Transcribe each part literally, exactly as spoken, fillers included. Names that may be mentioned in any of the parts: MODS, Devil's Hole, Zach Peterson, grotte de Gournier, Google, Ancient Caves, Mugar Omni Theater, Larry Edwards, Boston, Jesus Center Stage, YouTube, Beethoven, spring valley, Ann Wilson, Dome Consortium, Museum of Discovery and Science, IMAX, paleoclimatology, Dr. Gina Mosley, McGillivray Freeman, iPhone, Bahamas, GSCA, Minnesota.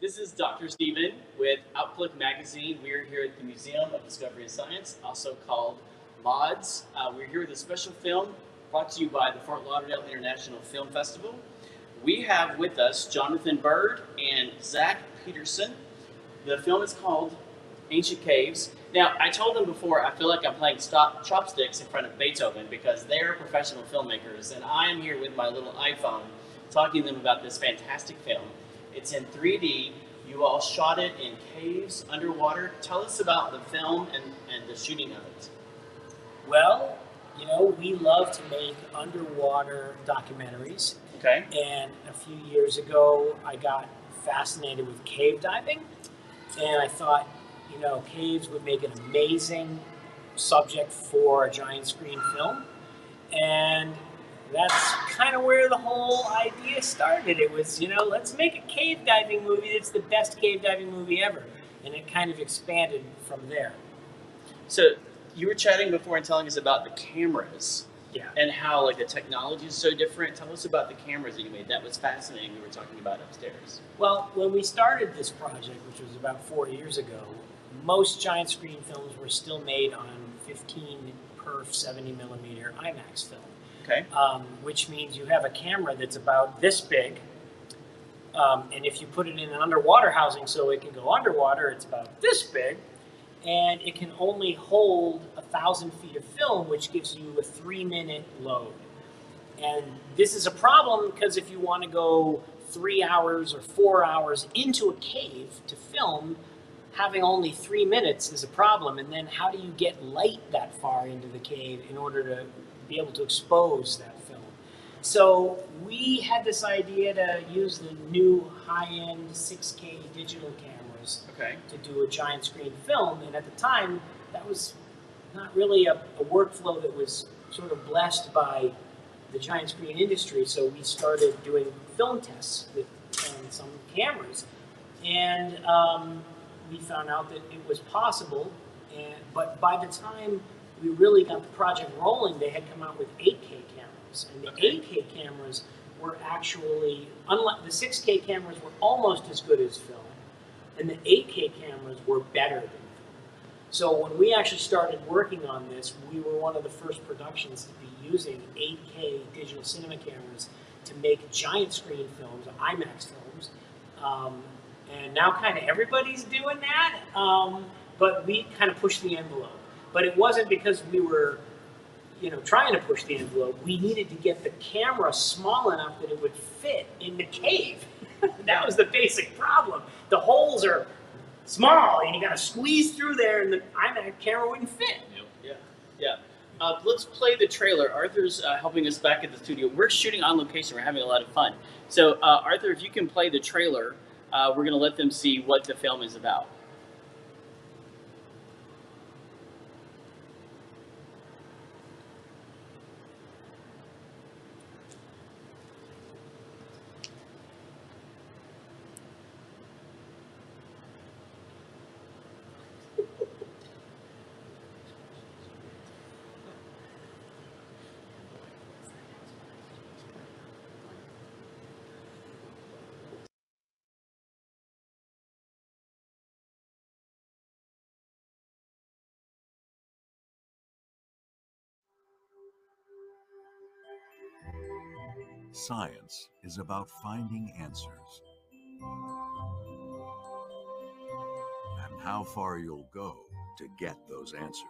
This is Doctor Steven with Outlook Magazine. We are here at the Museum of Discovery and Science, also called MODS. Uh, we're here with a special film brought to you by the Fort Lauderdale International Film Festival. We have with us Jonathan Bird and Zach Peterson. The film is called Ancient Caves. Now, I told them before, I feel like I'm playing stop chopsticks in front of Beethoven because they're professional filmmakers, and I am here with my little iPhone talking to them about this fantastic film. It's in three D. You all shot it in caves, underwater. Tell us about the film and, and the shooting of it. Well, you know, we love to make underwater documentaries. Okay. And a few years ago, I got fascinated with cave diving. And I thought, you know, caves would make an amazing subject for a giant screen film. And that's kind of where the whole idea started. It was, you know, let's make a cave diving movie that's the best cave diving movie ever. And it kind of expanded from there. So you were chatting before and telling us about the cameras. Yeah. And how, like, the technology is so different. Tell us about the cameras that you made. That was fascinating. We were talking about upstairs. Well, when we started this project, which was about four years ago, most giant screen films were still made on fifteen per seventy millimeter IMAX film. Okay. Um, which means you have a camera that's about this big. Um, and if you put it in an underwater housing so it can go underwater, it's about this big. And it can only hold a thousand feet of film, which gives you a three-minute load. And this is a problem because if you want to go three hours or four hours into a cave to film, having only three minutes is a problem. And then how do you get light that far into the cave in order to be able to expose that film? So we had this idea to use the new high-end six K digital camera. Okay. To do a giant screen film, and at the time, that was not really a, a workflow that was sort of blessed by the giant screen industry, so we started doing film tests with and some cameras, and um, we found out that it was possible, and, but by the time we really got the project rolling, they had come out with eight K cameras, and the okay. eight K cameras were actually, unlike the six K cameras were almost as good as film. And the eight K cameras were better than them. So when we actually started working on this, we were one of the first productions to be using eight K digital cinema cameras to make giant screen films, IMAX films. Um, and now kind of everybody's doing that, um, but we kind of pushed the envelope. But it wasn't because we were, you know, trying to push the envelope. We needed to get the camera small enough that it would fit in the cave. That was the basic problem. The holes are small, and you got to squeeze through there, and the IMAX camera wouldn't fit. Yeah, yeah. Uh, let's play the trailer. Arthur's uh, helping us back at the studio. We're shooting on location. We're having a lot of fun. So, uh, Arthur, if you can play the trailer, uh, we're going to let them see what the film is about. Science is about finding answers and how far you'll go to get those answers.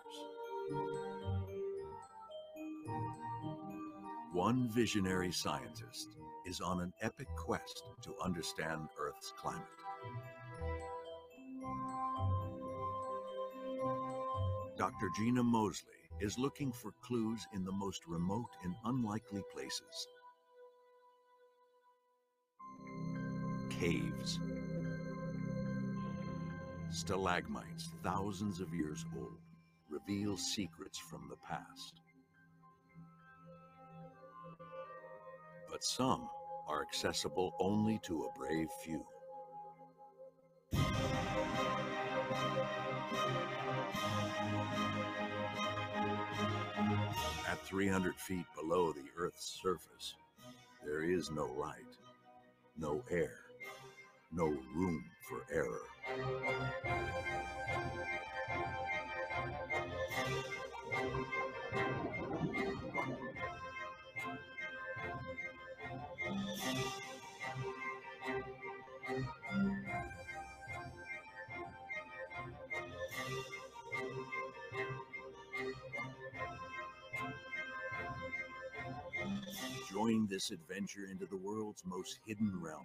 One visionary scientist is on an epic quest to understand Earth's climate. Doctor Gina Mosley is looking for clues in the most remote and unlikely places. Caves, stalagmites thousands of years old, reveal secrets from the past. But some are accessible only to a brave few. At three hundred feet below the Earth's surface, there is no light, no air, no room for error. Join this adventure into the world's most hidden realms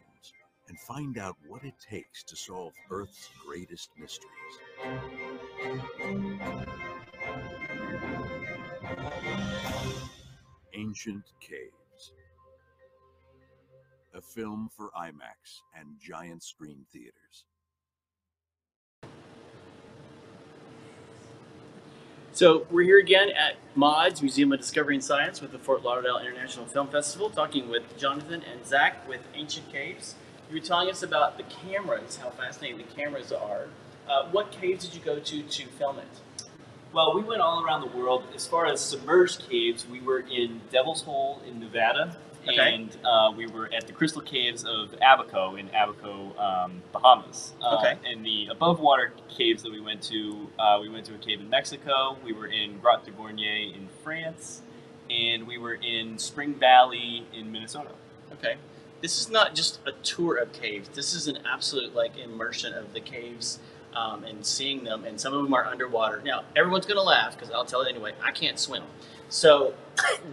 and find out what it takes to solve Earth's greatest mysteries. Ancient Caves, a film for IMAX and giant screen theaters. So we're here again at MODS, Museum of Discovery and Science, with the Fort Lauderdale International Film Festival, talking with Jonathan and Zach with Ancient Caves. You were telling us about the cameras, how fascinating the cameras are. Uh, what caves did you go to to film it? Well, we went all around the world. As far as submerged caves, we were in Devil's Hole in Nevada, okay. and uh, we were at the Crystal Caves of Abaco in Abaco, um, Bahamas. Uh, okay. And the above water caves that we went to, uh, we went to a cave in Mexico, we were in Grotte de Gournier in France, and we were in Spring Valley in Minnesota. Okay. This is not just a tour of caves. This is an absolute like immersion of the caves um, and seeing them, and some of them are underwater. Now, everyone's gonna laugh because I'll tell it anyway, I can't swim. So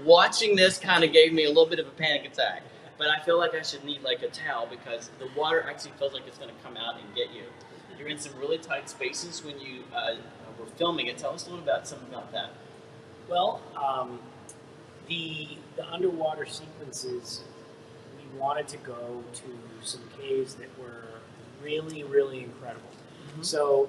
watching this kind of gave me a little bit of a panic attack, but I feel like I should need like a towel because the water actually feels like it's going to come out and get you. You're in some really tight spaces when you uh, were filming it. Tell us a little about something about that. Well, um, the, the underwater sequences, we wanted to go to some caves that were really, really incredible. Mm-hmm. So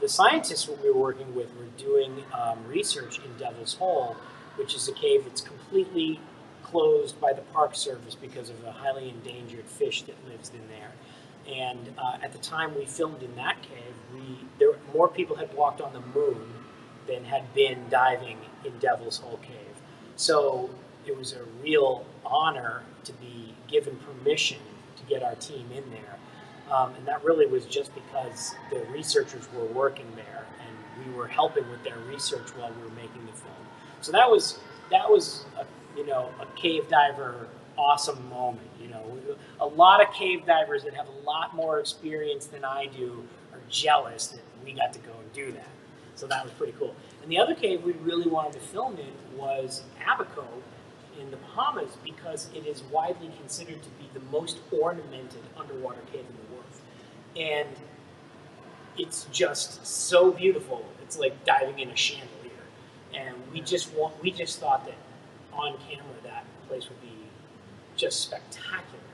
the scientists we were working with were doing um, research in Devil's Hole, which is a cave that's completely closed by the Park Service because of a highly endangered fish that lives in there. And uh, at the time we filmed in that cave, we, there were, more people had walked on the moon than had been diving in Devil's Hole Cave. So it was a real honor to be given permission to get our team in there. Um, and that really was just because the researchers were working there and we were helping with their research while we were making the film. So that was, that was a, you know, a cave diver awesome moment. You know, a lot of cave divers that have a lot more experience than I do are jealous that we got to go and do that. So that was pretty cool. And the other cave we really wanted to film in was Abaco in the Bahamas because it is widely considered to be the most ornamented underwater cave in the world. And it's just so beautiful. It's like diving in a chandelier. And we just want, we just thought that on camera that place would be just spectacular.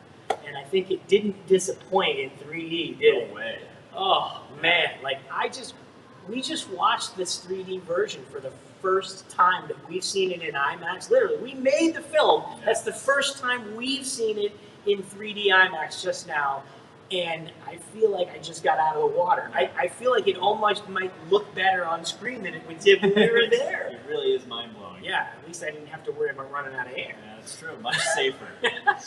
And I think it didn't disappoint in three D, did it? No way. Oh man, like I just, we just watched this three D version for the first time that we've seen it in IMAX. Literally, we made the film. That's the first time we've seen it in three D IMAX just now. And I feel like I just got out of the water. I, I feel like it almost might look better on screen than it did when we were there. It really is mind-blowing. Yeah, at least I didn't have to worry about running out of air. Yeah, that's true. Much safer. Yeah.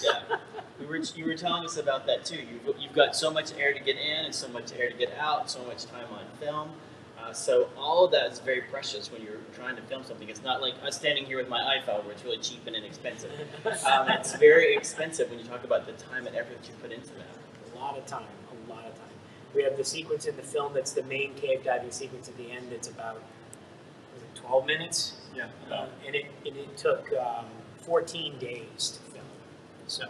We were, you were telling us about that, too. You've, you've got so much air to get in and so much air to get out, so much time on film. Uh, so all of that is very precious when you're trying to film something. It's not like us standing here with my iPhone where it's really cheap and inexpensive. Um, it's very expensive when you talk about the time and effort that you put into that. A lot of time, a lot of time. We have the sequence in the film that's the main cave diving sequence at the end that's about, was it twelve minutes? Yeah. Um, and, it, and it took um, fourteen days to film. So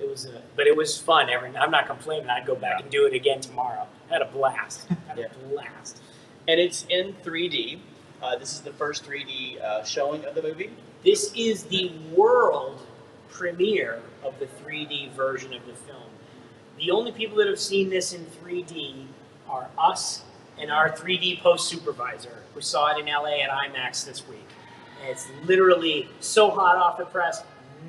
it was, a, but it was fun. Every, I'm not complaining. I'd go back yeah. and do it again tomorrow. I had a blast. I had yeah. a blast. And it's in three D. Uh, this is the first three D uh, showing of the movie. This is the world premiere of the three D version of the film. The only people that have seen this in three D are us and our three D post supervisor who saw it in L A at IMAX this week. And it's literally so hot off the press,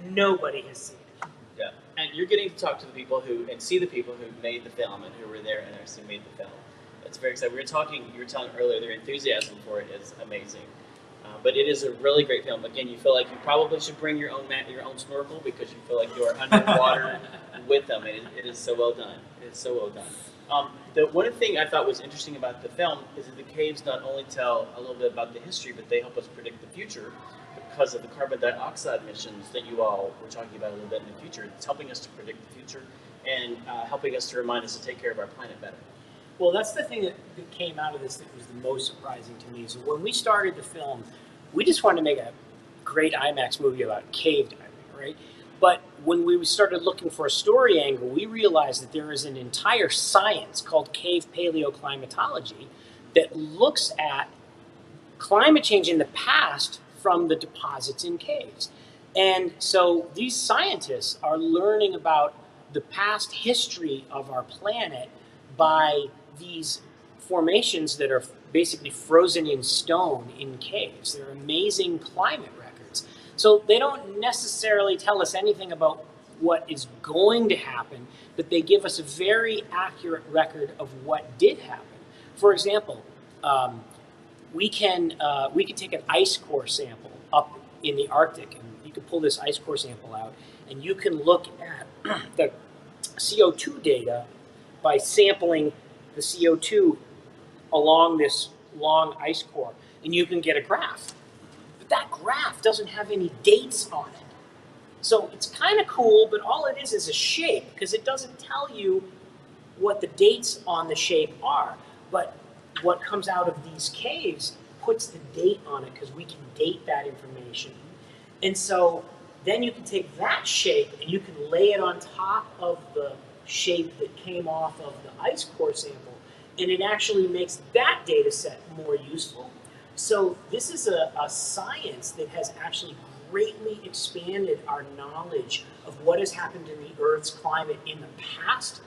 nobody has seen it. Yeah, and you're getting to talk to the people who, and see the people who made the film and who were there and actually made the film. That's very exciting. We were talking, you were telling earlier, their enthusiasm for it is amazing. Uh, but it is a really great film. Again, you feel like you probably should bring your own mat, your own snorkel, because you feel like you are underwater with them, and it, it is so well done. It is so well done. Um, the one thing I thought was interesting about the film is that the caves not only tell a little bit about the history, but they help us predict the future because of the carbon dioxide emissions that you all were talking about a little bit in the future. It's helping us to predict the future and uh, helping us to remind us to take care of our planet better. Well, that's the thing that, that came out of this that was the most surprising to me. So when we started the film, we just wanted to make a great IMAX movie about cave diving, right? But when we started looking for a story angle, we realized that there is an entire science called cave paleoclimatology that looks at climate change in the past from the deposits in caves. And so these scientists are learning about the past history of our planet by these formations that are basically frozen in stone in caves. They're amazing climate records. So they don't necessarily tell us anything about what is going to happen, but they give us a very accurate record of what did happen. For example, um, we can uh, we can take an ice core sample up in the Arctic, and you can pull this ice core sample out, and you can look at the C O two data by sampling the C O two along this long ice core, and you can get a graph. But that graph doesn't have any dates on it. So it's kind of cool, but all it is is a shape, because it doesn't tell you what the dates on the shape are. But what comes out of these caves puts the date on it, because we can date that information. And so then you can take that shape and you can lay it on top of the shape that came off of the ice core sample, and it actually makes that data set more useful. So this is a, a science that has actually greatly expanded our knowledge of what has happened in the Earth's climate in the past,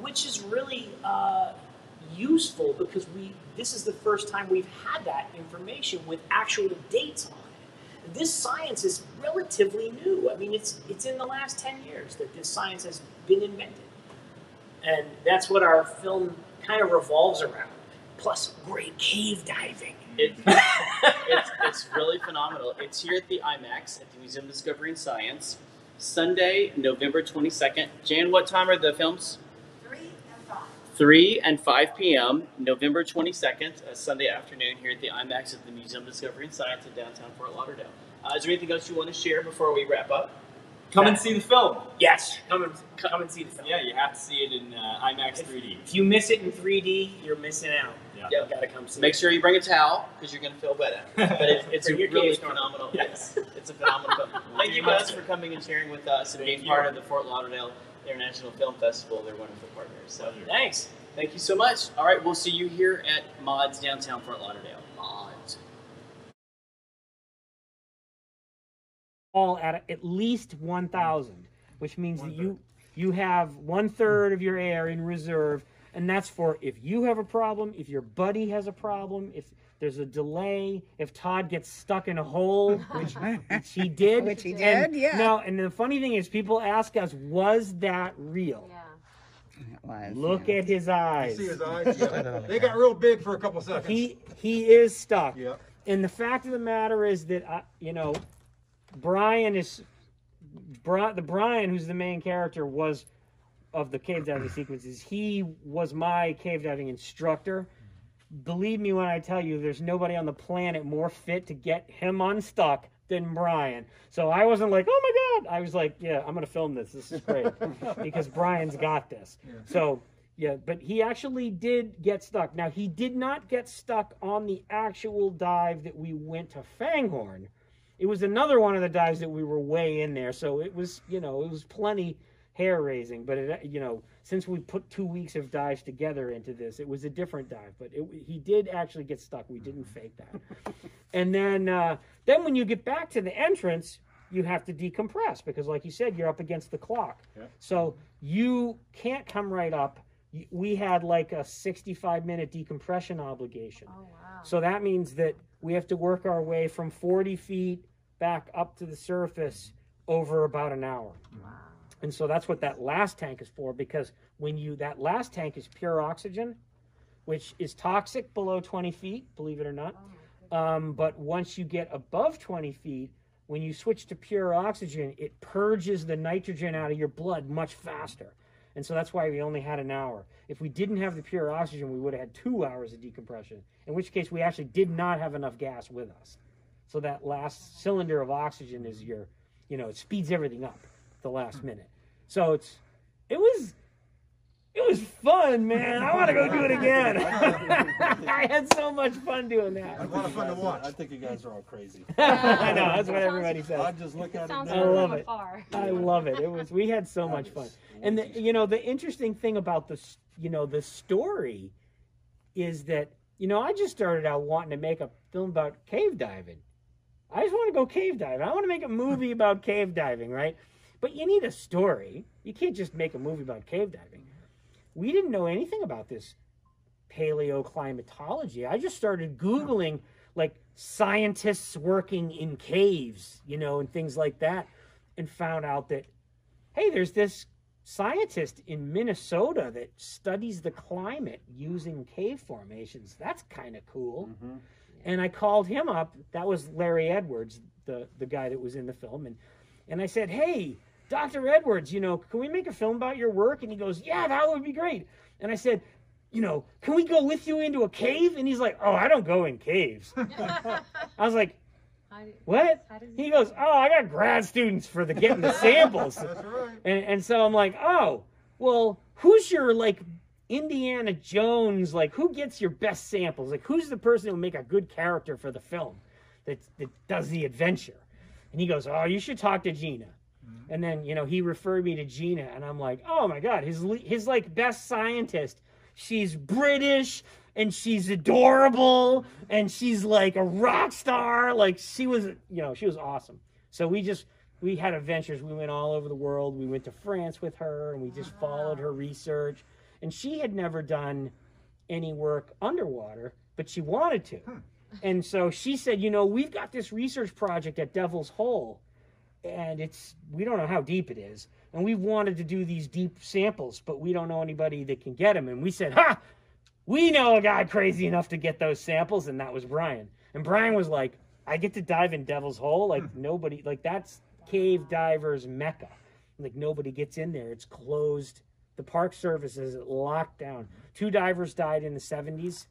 which is really uh, useful because we this is the first time we've had that information with actual dates on it. This science is relatively new. I mean, it's, it's in the last ten years that this science has been invented. And that's what our film kind of revolves around, plus great cave diving. It, it's, it's really phenomenal. It's here at the IMAX at the Museum of Discovery and Science, Sunday, November twenty-second. Jan, what time are the films? three and five. three and five p m, November twenty-second, a Sunday afternoon here at the IMAX at the Museum of Discovery and Science in downtown Fort Lauderdale. Uh, is there anything else you want to share before we wrap up? Come and see the film. Yes, come and, come and see the film. Yeah, you have to see it in uh, IMAX three D. If you miss it in three D, you're missing out. Yeah, yeah. You've got to come see Make it. sure you bring a towel, because you're going to feel better. But it, it's a really phenomenal yes. it's, it's a phenomenal film. Thank you guys for coming and sharing with us and being part of the Fort Lauderdale International Film Festival. They're wonderful partners. So Wonderful. Thanks. Thank you so much. All right, we'll see you here at MODS downtown Fort Lauderdale. MODS. All at at least one thousand, which means that you you have one third of your air in reserve, and that's for if you have a problem, if your buddy has a problem, if there's a delay, if Todd gets stuck in a hole, which, which he did, which he did, yeah. No, and the funny thing is, people ask us, was that real? Yeah. It was, Look yeah. at his eyes. You see his eyes? Yeah. They got real big for a couple seconds. He he is stuck. Yeah. And the fact of the matter is that I, you know. Brian is, the Brian who's the main character was of the cave diving sequences. He was my cave diving instructor. Believe me when I tell you, there's nobody on the planet more fit to get him unstuck than Brian. So I wasn't like, oh my God. I was like, yeah, I'm going to film this. This is great because Brian's got this. Yeah. So yeah, but he actually did get stuck. Now he did not get stuck on the actual dive that we went to Fanghorn. It was another one of the dives that we were way in there, so it was, you know, it was plenty hair-raising. But it, you know, since we put two weeks of dives together into this, it was a different dive. But it, he did actually get stuck. We didn't fake that. And then, uh, then when you get back to the entrance, you have to decompress because, like you said, you're up against the clock. Yeah. So you can't come right up. We had like a sixty-five minute decompression obligation. Oh, wow. So that means that we have to work our way from forty feet back up to the surface over about an hour. Wow. And so that's what that last tank is for, because when you, that last tank is pure oxygen, which is toxic below twenty feet, believe it or not. Oh, um, but once you get above twenty feet, When you switch to pure oxygen, it purges the nitrogen out of your blood much faster. And so that's why we only had an hour. If we didn't have the pure oxygen, we would have had two hours of decompression, in which case we actually did not have enough gas with us. So that last cylinder of oxygen is your, you know, it speeds everything up the last minute. So it's, it was, it was fun, man. I want to go do it again. I had so much fun doing that. A lot of fun to watch. I think you guys are all crazy. I know, that's what everybody says. I just look at it. I love it. I love it. It was, we had so much fun. And the, you know, the interesting thing about this, you know, the story is that, you know, I just started out wanting to make a film about cave diving. I just want to go cave diving. I want to make a movie about cave diving, right? But you need a story. You can't just make a movie about cave diving. We didn't know anything about this paleoclimatology. I just started Googling, like, scientists working in caves, you know, and things like that, and found out that, hey, there's this scientist in Minnesota that studies the climate using cave formations. That's kind of cool. Mm-hmm. And I called him up. That was Larry Edwards, the, the guy that was in the film. And, and I said, hey, Doctor Edwards, you know, can we make a film about your work? And he goes, yeah, that would be great. And I said, you know, can we go with you into a cave? And he's like, oh, I don't go in caves. I was like, what? He goes, oh, I got grad students for the getting the samples. That's right. And, and so I'm like, oh, well, who's your, like, Indiana Jones? Like, who gets your best samples? Like, who's the person who will make a good character for the film that, that does the adventure? And he goes, oh, you should talk to Gina. And then, you know, he referred me to Gina, and I'm like, oh my God, his, his like best scientist. She's British and she's adorable and she's like a rock star. Like, she was, you know, she was awesome. So we just, we had adventures. We went all over the world. We went to France with her, and we just uh-huh. followed her research. And she had never done any work underwater, but she wanted to. Huh. And so she said, you know, we've got this research project at Devil's Hole. And it's, we don't know how deep it is. And we wanted to do these deep samples, but we don't know anybody that can get them. And we said, ha, we know a guy crazy enough to get those samples. And that was Brian. And Brian was like, I get to dive in Devil's Hole. Like, nobody, like, that's cave divers' mecca. Like, nobody gets in there. It's closed. The Park Service is locked down. Two divers died in the seventies.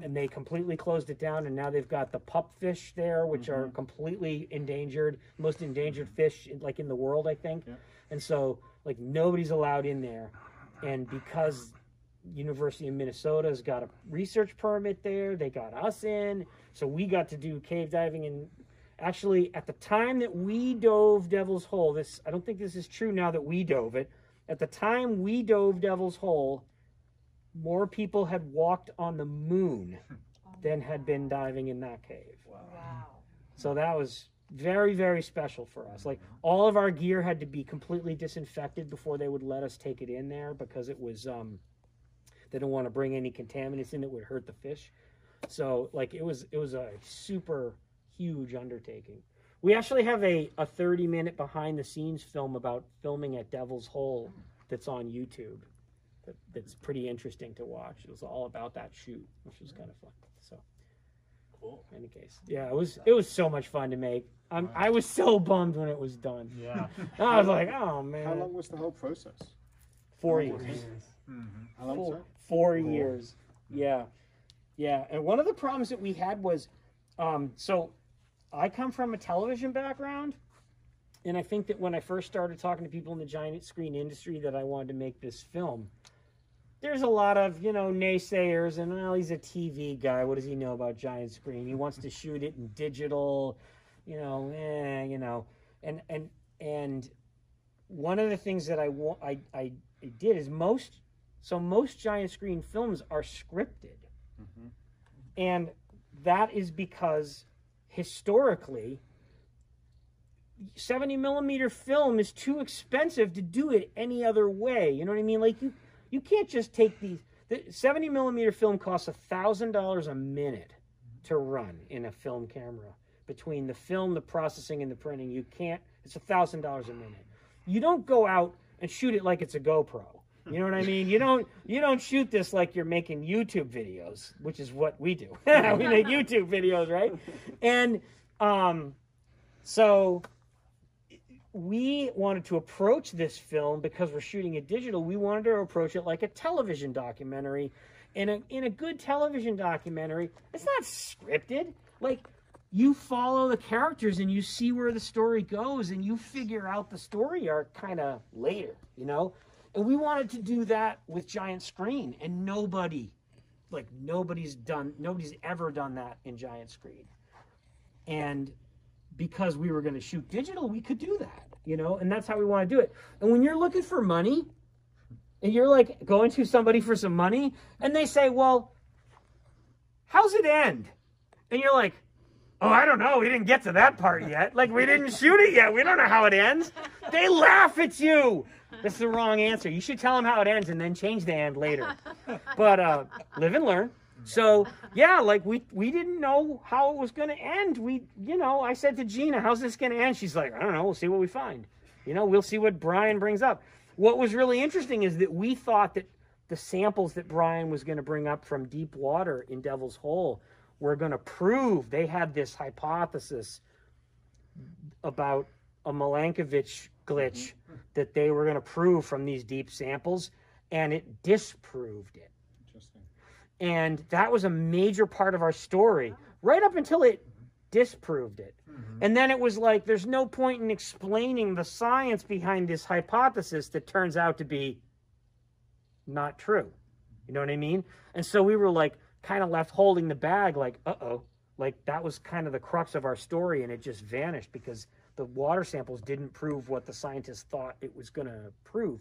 And they completely closed it down, and now they've got the pupfish there, which mm-hmm. are completely endangered, most endangered fish like in the world, I think. Yeah. And so, like, nobody's allowed in there. And because University of Minnesota's got a research permit there, they got us in. So we got to do cave diving. And actually, at the time that we dove Devil's Hole, this I don't think this is true now that we dove it. At the time we dove Devil's Hole, more people had walked on the moon than had been diving in that cave. Wow. Wow. So that was very, very special for us. Like, all of our gear had to be completely disinfected before they would let us take it in there, because it was, um, they don't want to bring any contaminants in that would hurt the fish. So, like, it was, it was a super huge undertaking. We actually have a, a thirty minute behind the scenes film about filming at Devil's Hole that's on YouTube. That's pretty interesting to watch. It was all about that shoot, which was kind of fun. So, cool. In any case, yeah, it was it was so much fun to make. I'm, I was so bummed when it was done. Yeah, I was like, oh man. How long was the whole process? Four years. years. Mm-hmm. How long? Four, four years. Yeah, yeah. And one of the problems that we had was, um, so I come from a television background, and I think that when I first started talking to people in the giant screen industry that I wanted to make this film, there's a lot of, you know, naysayers, and, well, he's a T V guy. What does he know about giant screen? He wants to shoot it in digital, you know, eh, you know. And and and one of the things that I, I, I did is most, so most giant screen films are scripted. Mm-hmm. And that is because historically, seventy millimeter film is too expensive to do it any other way. You know what I mean? Like, you... You can't just take these. The seventy millimeter film costs a thousand dollars a minute to run in a film camera. Between the film, the processing, and the printing, you can't. It's a thousand dollars a minute. You don't go out and shoot it like it's a GoPro. You know what I mean? You don't. You don't shoot this like you're making YouTube videos, which is what we do. We make YouTube videos, right? And um, So we wanted to approach this film, because we're shooting it digital, we wanted to approach it like a television documentary. And in a, in a good television documentary, it's not scripted. Like, you follow the characters and you see where the story goes, and you figure out the story arc kind of later, you know? And we wanted to do that with giant screen, and nobody, like nobody's done, nobody's ever done that in giant screen. And because we were going to shoot digital, we could do that, you know? And that's how we want to do it. And when you're looking for money, and you're like going to somebody for some money, and they say, well, how's it end? And you're like, oh, I don't know. We didn't get to that part yet. Like, we didn't shoot it yet. We don't know how it ends. They laugh at you. That's the wrong answer. You should tell them how it ends and then change the end later. But uh, live and learn. So, yeah, like, we, we didn't know how it was going to end. We, you know, I said to Gina, how's this going to end? She's like, I don't know. We'll see what we find. You know, we'll see what Brian brings up. What was really interesting is that we thought that the samples that Brian was going to bring up from deep water in Devil's Hole were going to prove, they had this hypothesis about a Milankovitch glitch that they were going to prove from these deep samples, and it disproved it. Interesting. And that was a major part of our story, right up until it disproved it. Mm-hmm. And then it was like, there's no point in explaining the science behind this hypothesis that turns out to be not true. You know what I mean? And so we were like, kind of left holding the bag, like, uh-oh, like that was kind of the crux of our story, and it just vanished because the water samples didn't prove what the scientists thought it was going to prove.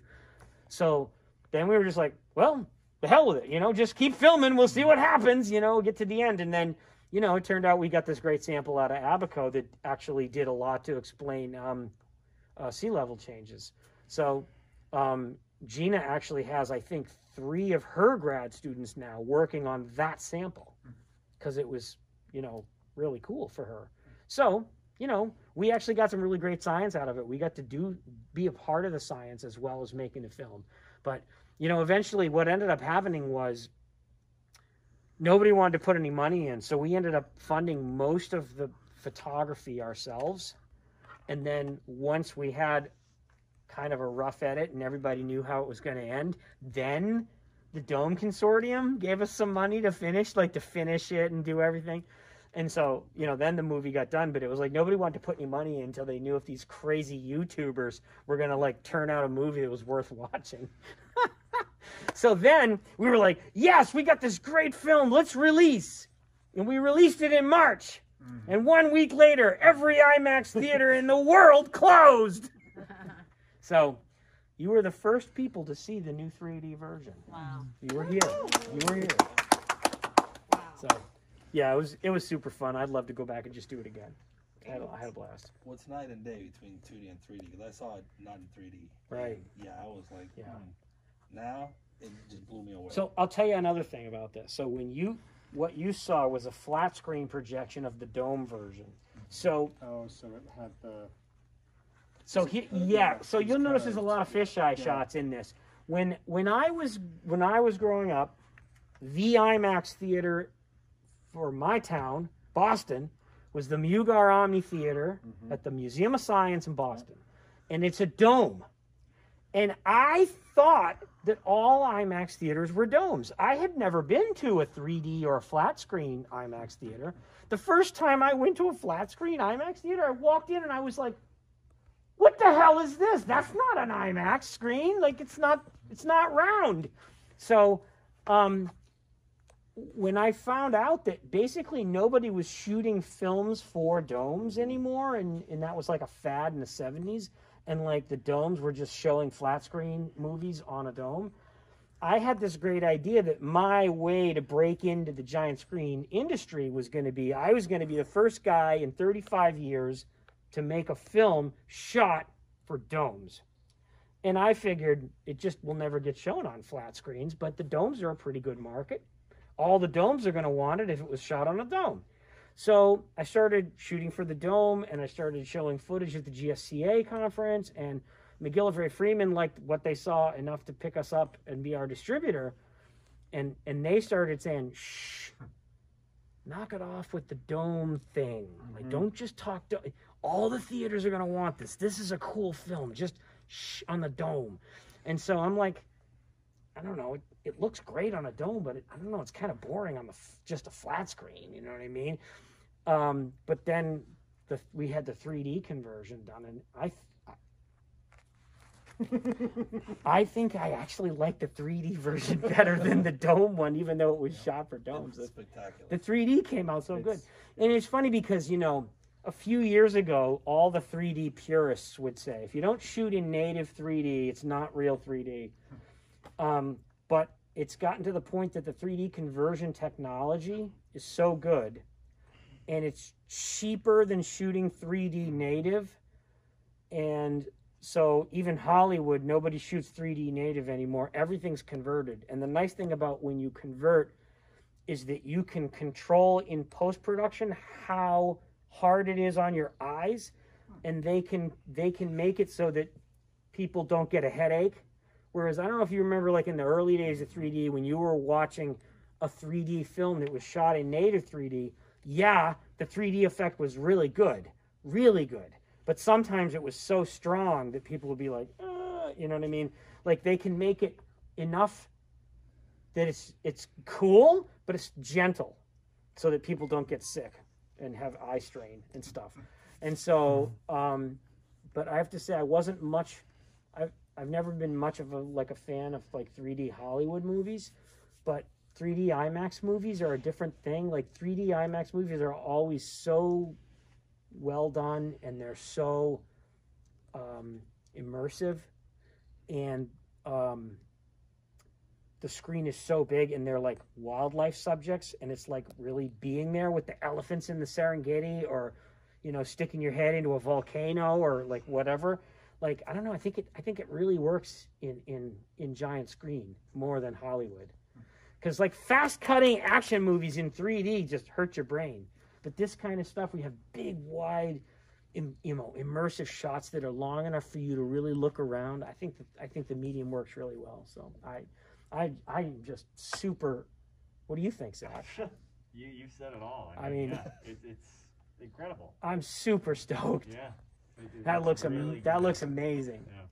So then we were just like, well, the hell with it, you know, just keep filming, we'll see what happens, you know, get to the end. And then, you know, it turned out we got this great sample out of Abaco that actually did a lot to explain um, uh, sea level changes. So um, Gina actually has, I think, three of her grad students now working on that sample, because it was, you know, really cool for her. So, you know, we actually got some really great science out of it. We got to do, be a part of the science as well as making a film. But, you know, eventually what ended up happening was nobody wanted to put any money in. So we ended up funding most of the photography ourselves. And then once we had kind of a rough edit and everybody knew how it was going to end, then the Dome Consortium gave us some money to finish, like to finish it and do everything. And so, you know, then the movie got done, but it was like nobody wanted to put any money in until they knew if these crazy YouTubers were going to like turn out a movie that was worth watching. So then we were like, yes, we got this great film, let's release. And we released it in March. Mm-hmm. And one week later, every IMAX theater in the world closed. So, you were the first people to see the new three D version. Wow! You were here. You were here. Wow! So, yeah, it was it was super fun. I'd love to go back and just do it again. I had, I had a blast. Well, it's night and day between two D and three D, because I saw it not in three D. Right. Yeah, I was like, yeah. Mm. Now it just blew me away. So I'll tell you another thing about this. So when you what you saw was a flat screen projection of the Dome version. So. Oh, so it had the. So he, yeah, so you'll notice there's a lot of fisheye shots in this. When when I was when I was growing up, the IMAX theater for my town, Boston, was the Mugar Omni Theater mm-hmm. at the Museum of Science in Boston, and it's a dome. And I thought that all IMAX theaters were domes. I had never been to a three D or a flat screen IMAX theater. The first time I went to a flat screen IMAX theater, I walked in and I was like, what the hell is this? That's not an IMAX screen. Like, it's not, it's not round. So um, when I found out that basically nobody was shooting films for domes anymore, and, and that was like a fad in the seventies, and like the domes were just showing flat screen movies on a dome, I had this great idea that my way to break into the giant screen industry was going to be, I was going to be the first guy in thirty-five years to make a film shot for domes. And I figured it just will never get shown on flat screens, but the domes are a pretty good market. All the domes are going to want it if it was shot on a dome. So I started shooting for the dome, and I started showing footage at the G S C A conference, and McGillivray Freeman liked what they saw enough to pick us up and be our distributor. And, and they started saying, shh, knock it off with the dome thing. Mm-hmm. Like, don't just talk to... all the theaters are going to want this. This is a cool film, just shh, on the dome. And so I'm like, I don't know, it, it looks great on a dome, but it, I don't know, it's kind of boring on the just a flat screen, you know what I mean? Um, but then the, we had the three D conversion done, and I, I, I think I actually like the three D version better than the dome one, even though it was yeah, shot for domes. It's spectacular. The three D came out so it's, good. And it's funny because, you know, a few years ago, all the three D purists would say, if you don't shoot in native three D, it's not real three D. Um, but it's gotten to the point that the three D conversion technology is so good, and it's cheaper than shooting three D native. And so even Hollywood, nobody shoots three D native anymore. Everything's converted. And the nice thing about when you convert is that you can control in post-production how hard it is on your eyes, and they can, they can make it so that people don't get a headache. Whereas, I don't know if you remember, like in the early days of three D, when you were watching a three D film that was shot in native three D, yeah, the three D effect was really good, really good. But sometimes it was so strong that people would be like, uh, you know what I mean? Like, they can make it enough that it's, it's cool, but it's gentle so that people don't get sick and have eye strain and stuff. And so, um, but I have to say, I wasn't much, I've, I've never been much of a, like a fan of like three D Hollywood movies, but three D IMAX movies are a different thing. Like, three D IMAX movies are always so well done, and they're so um, immersive, and um, the screen is so big, and they're like wildlife subjects, and it's like really being there with the elephants in the Serengeti, or, you know, sticking your head into a volcano, or like whatever. Like, I don't know, I think it, I think it really works in, in, in giant screen more than Hollywood. Because like fast-cutting action movies in three D just hurt your brain. But this kind of stuff, we have big, wide, im, you know, immersive shots that are long enough for you to really look around. I think that, I think the medium works really well. So I, I, I'm just super. What do you think, Zach? you you said it all. I, I mean, mean yeah, it, it's incredible. I'm super stoked. Yeah, that looks really am, that looks amazing. Yeah.